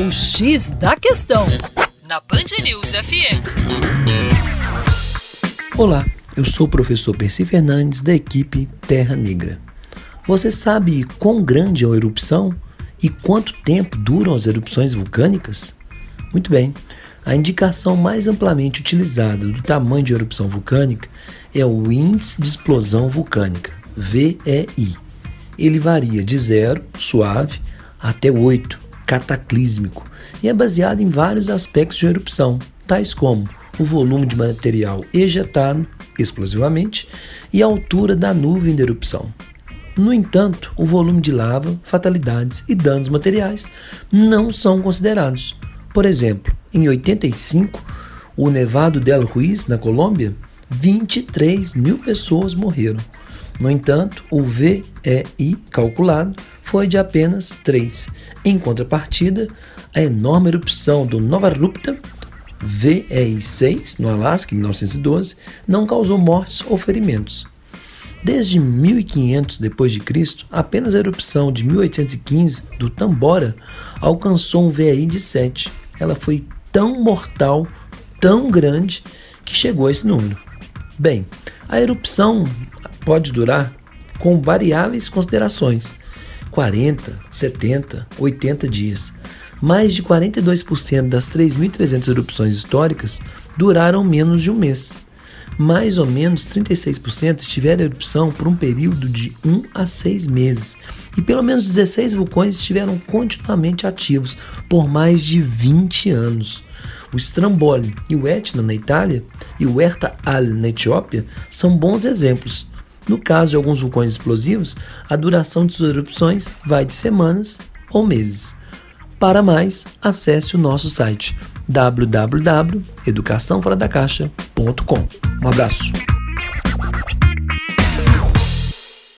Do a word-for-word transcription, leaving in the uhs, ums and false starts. O X da Questão, na Band News F M. Olá, eu sou o professor Percy Fernandes, da equipe Terra Negra. Você sabe quão grande é uma erupção e quanto tempo duram as erupções vulcânicas? Muito bem, a indicação mais amplamente utilizada do tamanho de erupção vulcânica é o Índice de Explosão Vulcânica, V E I. Ele varia de zero, suave, até oito, cataclísmico, e é baseado em vários aspectos de uma erupção, tais como o volume de material ejetado explosivamente e a altura da nuvem de erupção. No entanto, o volume de lava, fatalidades e danos materiais não são considerados. Por exemplo, em oitenta e cinco, o Nevado del Ruiz, na Colômbia, vinte e três mil pessoas morreram. No entanto, o V E I calculado foi de apenas três. Em contrapartida, a enorme erupção do Novarupta, V E I seis, no Alasca, em mil novecentos e doze, não causou mortes ou ferimentos. Desde mil e quinhentos depois de Cristo, apenas a erupção de mil oitocentos e quinze do Tambora alcançou um V E I de sete. Ela foi tão mortal, tão grande, que chegou a esse número. Bem, a erupção pode durar com variáveis considerações, quarenta, setenta, oitenta dias. Mais de quarenta e dois por cento das três mil e trezentas erupções históricas duraram menos de um mês. Mais ou menos trinta e seis por cento estiveram em erupção por um período de um a seis meses e pelo menos dezesseis vulcões estiveram continuamente ativos por mais de vinte anos. O Stromboli e o Etna na Itália e o Erta Ale na Etiópia são bons exemplos. No caso de alguns vulcões explosivos, a duração de suas erupções vai de semanas ou meses. Para mais, acesse o nosso site w w w ponto educação fora da caixa ponto com. Um abraço!